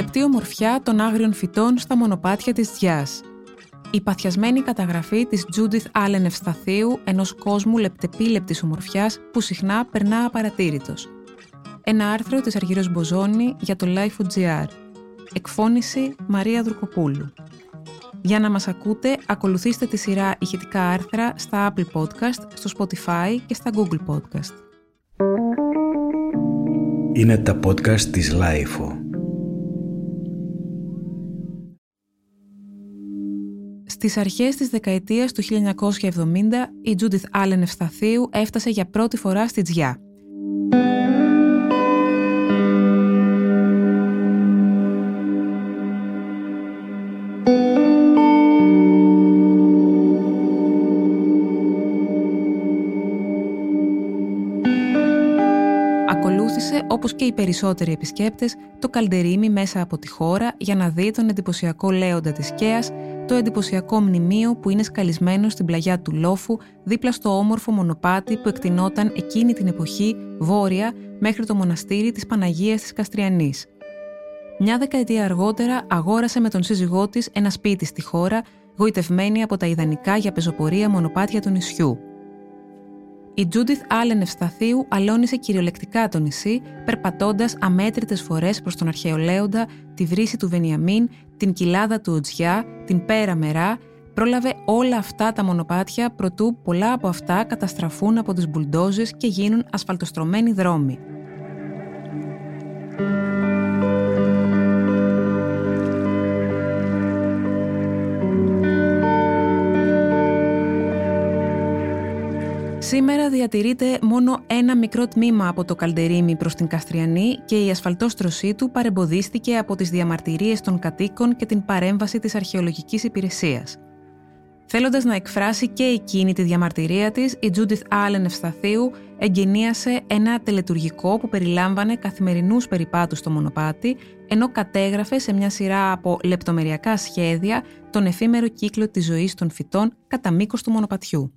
λεπτή ομορφιά των άγριων φυτών στα μονοπάτια της Τζιάς. Η παθιασμένη καταγραφή της Judith Allen Ευσταθίου, ενός κόσμου λεπτεπίλεπτης ομορφιάς που συχνά περνά απαρατήρητος. Ένα άρθρο της Αργύριος Μποζώνη για το Lifeo.gr. Εκφώνηση Μαρία Δρουκοπούλου. Για να μας ακούτε, ακολουθήστε τη σειρά ηχητικά άρθρα στα Apple Podcast, στο Spotify και στα Google Podcast. Είναι τα podcast της Lifeo. Στις αρχές της δεκαετίας του 1970, η Judith Allen Ευσταθίου έφτασε για πρώτη φορά στη Τζιά. Ακολούθησε, όπως και οι περισσότεροι επισκέπτες, το καλντερίμι μέσα από τη χώρα για να δει τον εντυπωσιακό λέοντα της Κέας, το εντυπωσιακό μνημείο που είναι σκαλισμένο στην πλαγιά του λόφου, δίπλα στο όμορφο μονοπάτι που εκτινόταν εκείνη την εποχή βόρεια μέχρι το μοναστήρι της Παναγίας της Καστριανής. Μια δεκαετία αργότερα αγόρασε με τον σύζυγό της ένα σπίτι στη χώρα, γοητευμένη από τα ιδανικά για πεζοπορία μονοπάτια του νησιού. Η Judith Allen Ευσταθίου αλώνησε κυριολεκτικά το νησί, περπατώντας αμέτρητες φορές προς τον αρχαιολέοντα, τη βρύση του Βενιαμίν, την κοιλάδα του Οτζιά, την Πέρα Μερά, πρόλαβε όλα αυτά τα μονοπάτια προτού πολλά από αυτά καταστραφούν από τις μπουλντόζες και γίνουν ασφαλτοστρωμένοι δρόμοι. Σήμερα διατηρείται μόνο ένα μικρό τμήμα από το καλντερίμι προς την Καστριανή και η ασφαλτόστρωσή του παρεμποδίστηκε από τις διαμαρτυρίες των κατοίκων και την παρέμβαση της αρχαιολογικής υπηρεσίας. Θέλοντας να εκφράσει και εκείνη τη διαμαρτυρία της, η Judith Allen Ευσταθίου εγκαινίασε ένα τελετουργικό που περιλάμβανε καθημερινούς περιπάτους στο μονοπάτι, ενώ κατέγραφε σε μια σειρά από λεπτομεριακά σχέδια τον εφήμερο κύκλο της ζωής των φυτών κατά μήκος του μονοπατιού.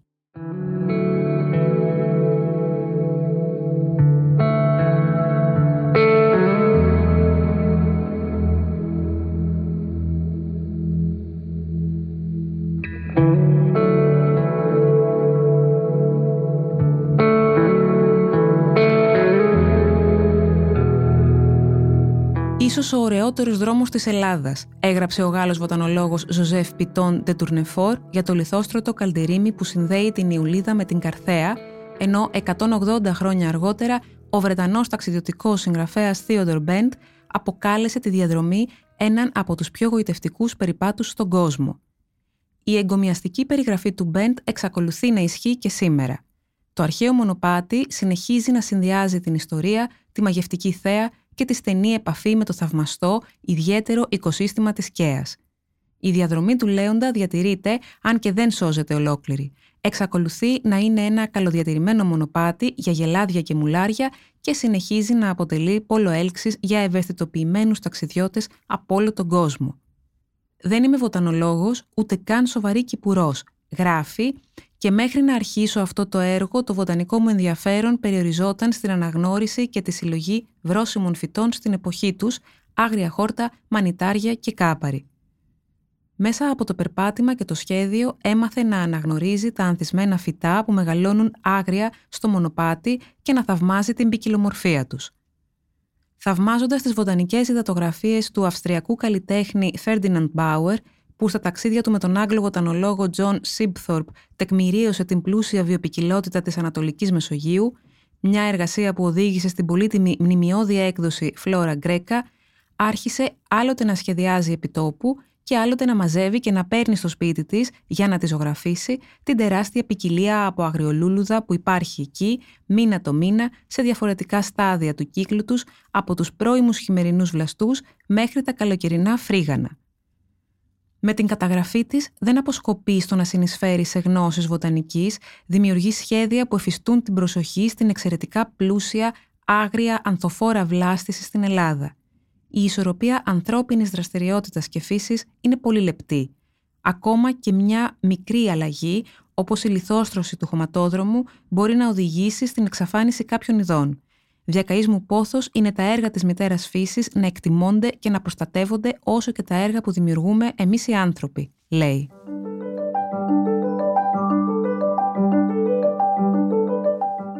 «Ίσως ο ωραιότερος δρόμος της Ελλάδας», έγραψε ο Γάλλος βοτανολόγος Ζωζέφ Πιτόν ντε Τουρνεφόρ για το λιθόστρωτο καλντερίμι που συνδέει την Ιουλίδα με την Καρθέα, ενώ 180 χρόνια αργότερα ο Βρετανός ταξιδιωτικός συγγραφέας Θεόδωρ Μπεντ αποκάλεσε τη διαδρομή έναν από τους πιο γοητευτικούς περιπάτους στον κόσμο. Η εγκομιαστική περιγραφή του Μπεντ εξακολουθεί να ισχύει και σήμερα. Το αρχαίο μονοπάτι συνεχίζει να συνδυάζει την ιστορία, τη μαγευτική θέα και τη στενή επαφή με το θαυμαστό, ιδιαίτερο οικοσύστημα της Κέας. Η διαδρομή του Λέοντα διατηρείται, αν και δεν σώζεται ολόκληρη. Εξακολουθεί να είναι ένα καλοδιατηρημένο μονοπάτι για γελάδια και μουλάρια και συνεχίζει να αποτελεί πόλο έλξης για ευαισθητοποιημένους ταξιδιώτες από όλο τον κόσμο. «Δεν είμαι βοτανολόγος, ούτε καν σοβαρή κυπουρός», γράφει, «και μέχρι να αρχίσω αυτό το έργο, το βοτανικό μου ενδιαφέρον περιοριζόταν στην αναγνώριση και τη συλλογή βρώσιμων φυτών στην εποχή τους, άγρια χόρτα, μανιτάρια και κάπαρη». Μέσα από το περπάτημα και το σχέδιο έμαθε να αναγνωρίζει τα ανθισμένα φυτά που μεγαλώνουν άγρια στο μονοπάτι και να θαυμάζει την ποικιλομορφία τους. Θαυμάζοντας τις βοτανικές υδατογραφίες του αυστριακού καλλιτέχνη Ferdinand Bauer, που στα ταξίδια του με τον Άγγλο βοτανολόγο Τζον Σίμπθορπ τεκμηρίωσε την πλούσια βιοποικιλότητα της Ανατολικής Μεσογείου, μια εργασία που οδήγησε στην πολύτιμη μνημειώδη έκδοση Flora Greca, άρχισε άλλοτε να σχεδιάζει επιτόπου και άλλοτε να μαζεύει και να παίρνει στο σπίτι της για να τη ζωγραφίσει την τεράστια ποικιλία από αγριολούλουδα που υπάρχει εκεί μήνα το μήνα σε διαφορετικά στάδια του κύκλου τους, από τους πρώιμους χειμερινούς βλαστούς μέχρι τα καλοκαιρινά φρίγανα. Με την καταγραφή της δεν αποσκοπεί στο να συνεισφέρει σε γνώσεις βοτανικής, δημιουργεί σχέδια που εφιστούν την προσοχή στην εξαιρετικά πλούσια, άγρια, ανθοφόρα βλάστηση στην Ελλάδα. Η ισορροπία ανθρώπινης δραστηριότητας και φύσης είναι πολύ λεπτή. Ακόμα και μια μικρή αλλαγή, όπως η λιθόστρωση του χωματόδρομου, μπορεί να οδηγήσει στην εξαφάνιση κάποιων ειδών. Διακαής μου πόθος είναι τα έργα της μητέρας φύσης να εκτιμώνται και να προστατεύονται όσο και τα έργα που δημιουργούμε εμείς οι άνθρωποι, λέει.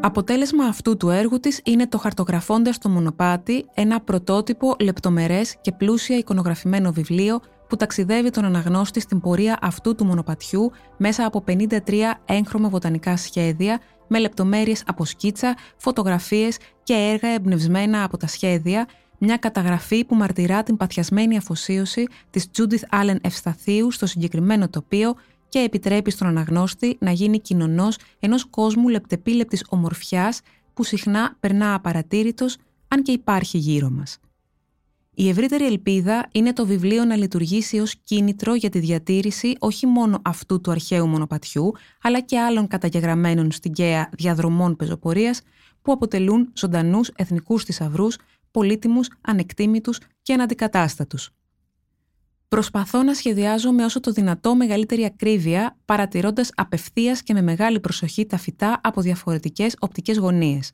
Αποτέλεσμα αυτού του έργου της είναι το «Χαρτογραφώντας το μονοπάτι», ένα πρωτότυπο, λεπτομερές και πλούσια εικονογραφημένο βιβλίο που ταξιδεύει τον αναγνώστη στην πορεία αυτού του μονοπατιού μέσα από 53 έγχρωμα βοτανικά σχέδια με λεπτομέρειες από σκίτσα, φωτογραφίες και έργα εμπνευσμένα από τα σχέδια, μια καταγραφή που μαρτυρά την παθιασμένη αφοσίωση της Judith Allen Ευσταθίου στο συγκεκριμένο τοπίο και επιτρέπει στον αναγνώστη να γίνει κοινωνός ενός κόσμου λεπτεπίλεπτης ομορφιάς που συχνά περνά απαρατήρητος, αν και υπάρχει γύρω μας. Η ευρύτερη ελπίδα είναι το βιβλίο να λειτουργήσει ως κίνητρο για τη διατήρηση όχι μόνο αυτού του αρχαίου μονοπατιού, αλλά και άλλων καταγεγραμμένων στιγκαία διαδρομών πεζοπορίας που αποτελούν ζωντανούς εθνικούς θησαυρούς, πολύτιμους, ανεκτήμητους και αναντικατάστατους. Προσπαθώ να σχεδιάζω με όσο το δυνατό μεγαλύτερη ακρίβεια, παρατηρώντας απευθείας και με μεγάλη προσοχή τα φυτά από διαφορετικές οπτικές γωνίες.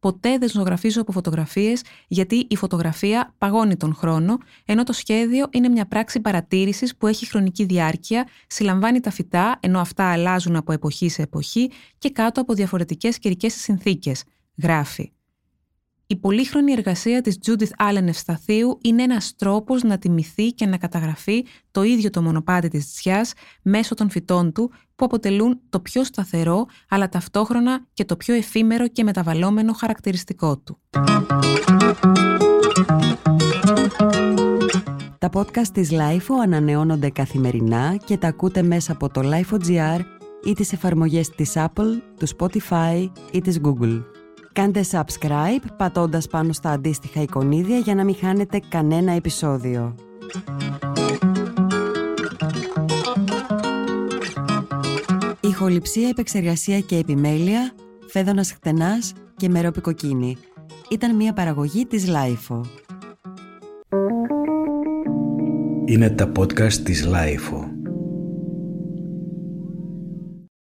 Ποτέ δεν ζωγραφίζω από φωτογραφίες, γιατί η φωτογραφία παγώνει τον χρόνο, ενώ το σχέδιο είναι μια πράξη παρατήρησης που έχει χρονική διάρκεια, συλλαμβάνει τα φυτά, ενώ αυτά αλλάζουν από εποχή σε εποχή και κάτω από διαφορετικές καιρικές συνθήκες, γράφει. Η πολύχρονη εργασία της Judith Allen Ευσταθίου είναι ένας τρόπος να τιμηθεί και να καταγραφεί το ίδιο το μονοπάτι της Τζιάς μέσω των φυτών του, που αποτελούν το πιο σταθερό, αλλά ταυτόχρονα και το πιο εφήμερο και μεταβαλλόμενο χαρακτηριστικό του. Τα podcast της LIFO ανανεώνονται καθημερινά και τα ακούτε μέσα από το Lifeo.gr ή τις εφαρμογές της Apple, του Spotify ή της Google. Κάντε subscribe πατώντας πάνω στα αντίστοιχα εικονίδια για να μην χάνετε κανένα επεισόδιο. Ηχοληψία, επεξεργασία και επιμέλεια, Φέδωνας Χτενάς και Μερόπικοκίνη. Ήταν μια παραγωγή της LIFO. Είναι τα podcast της LIFO.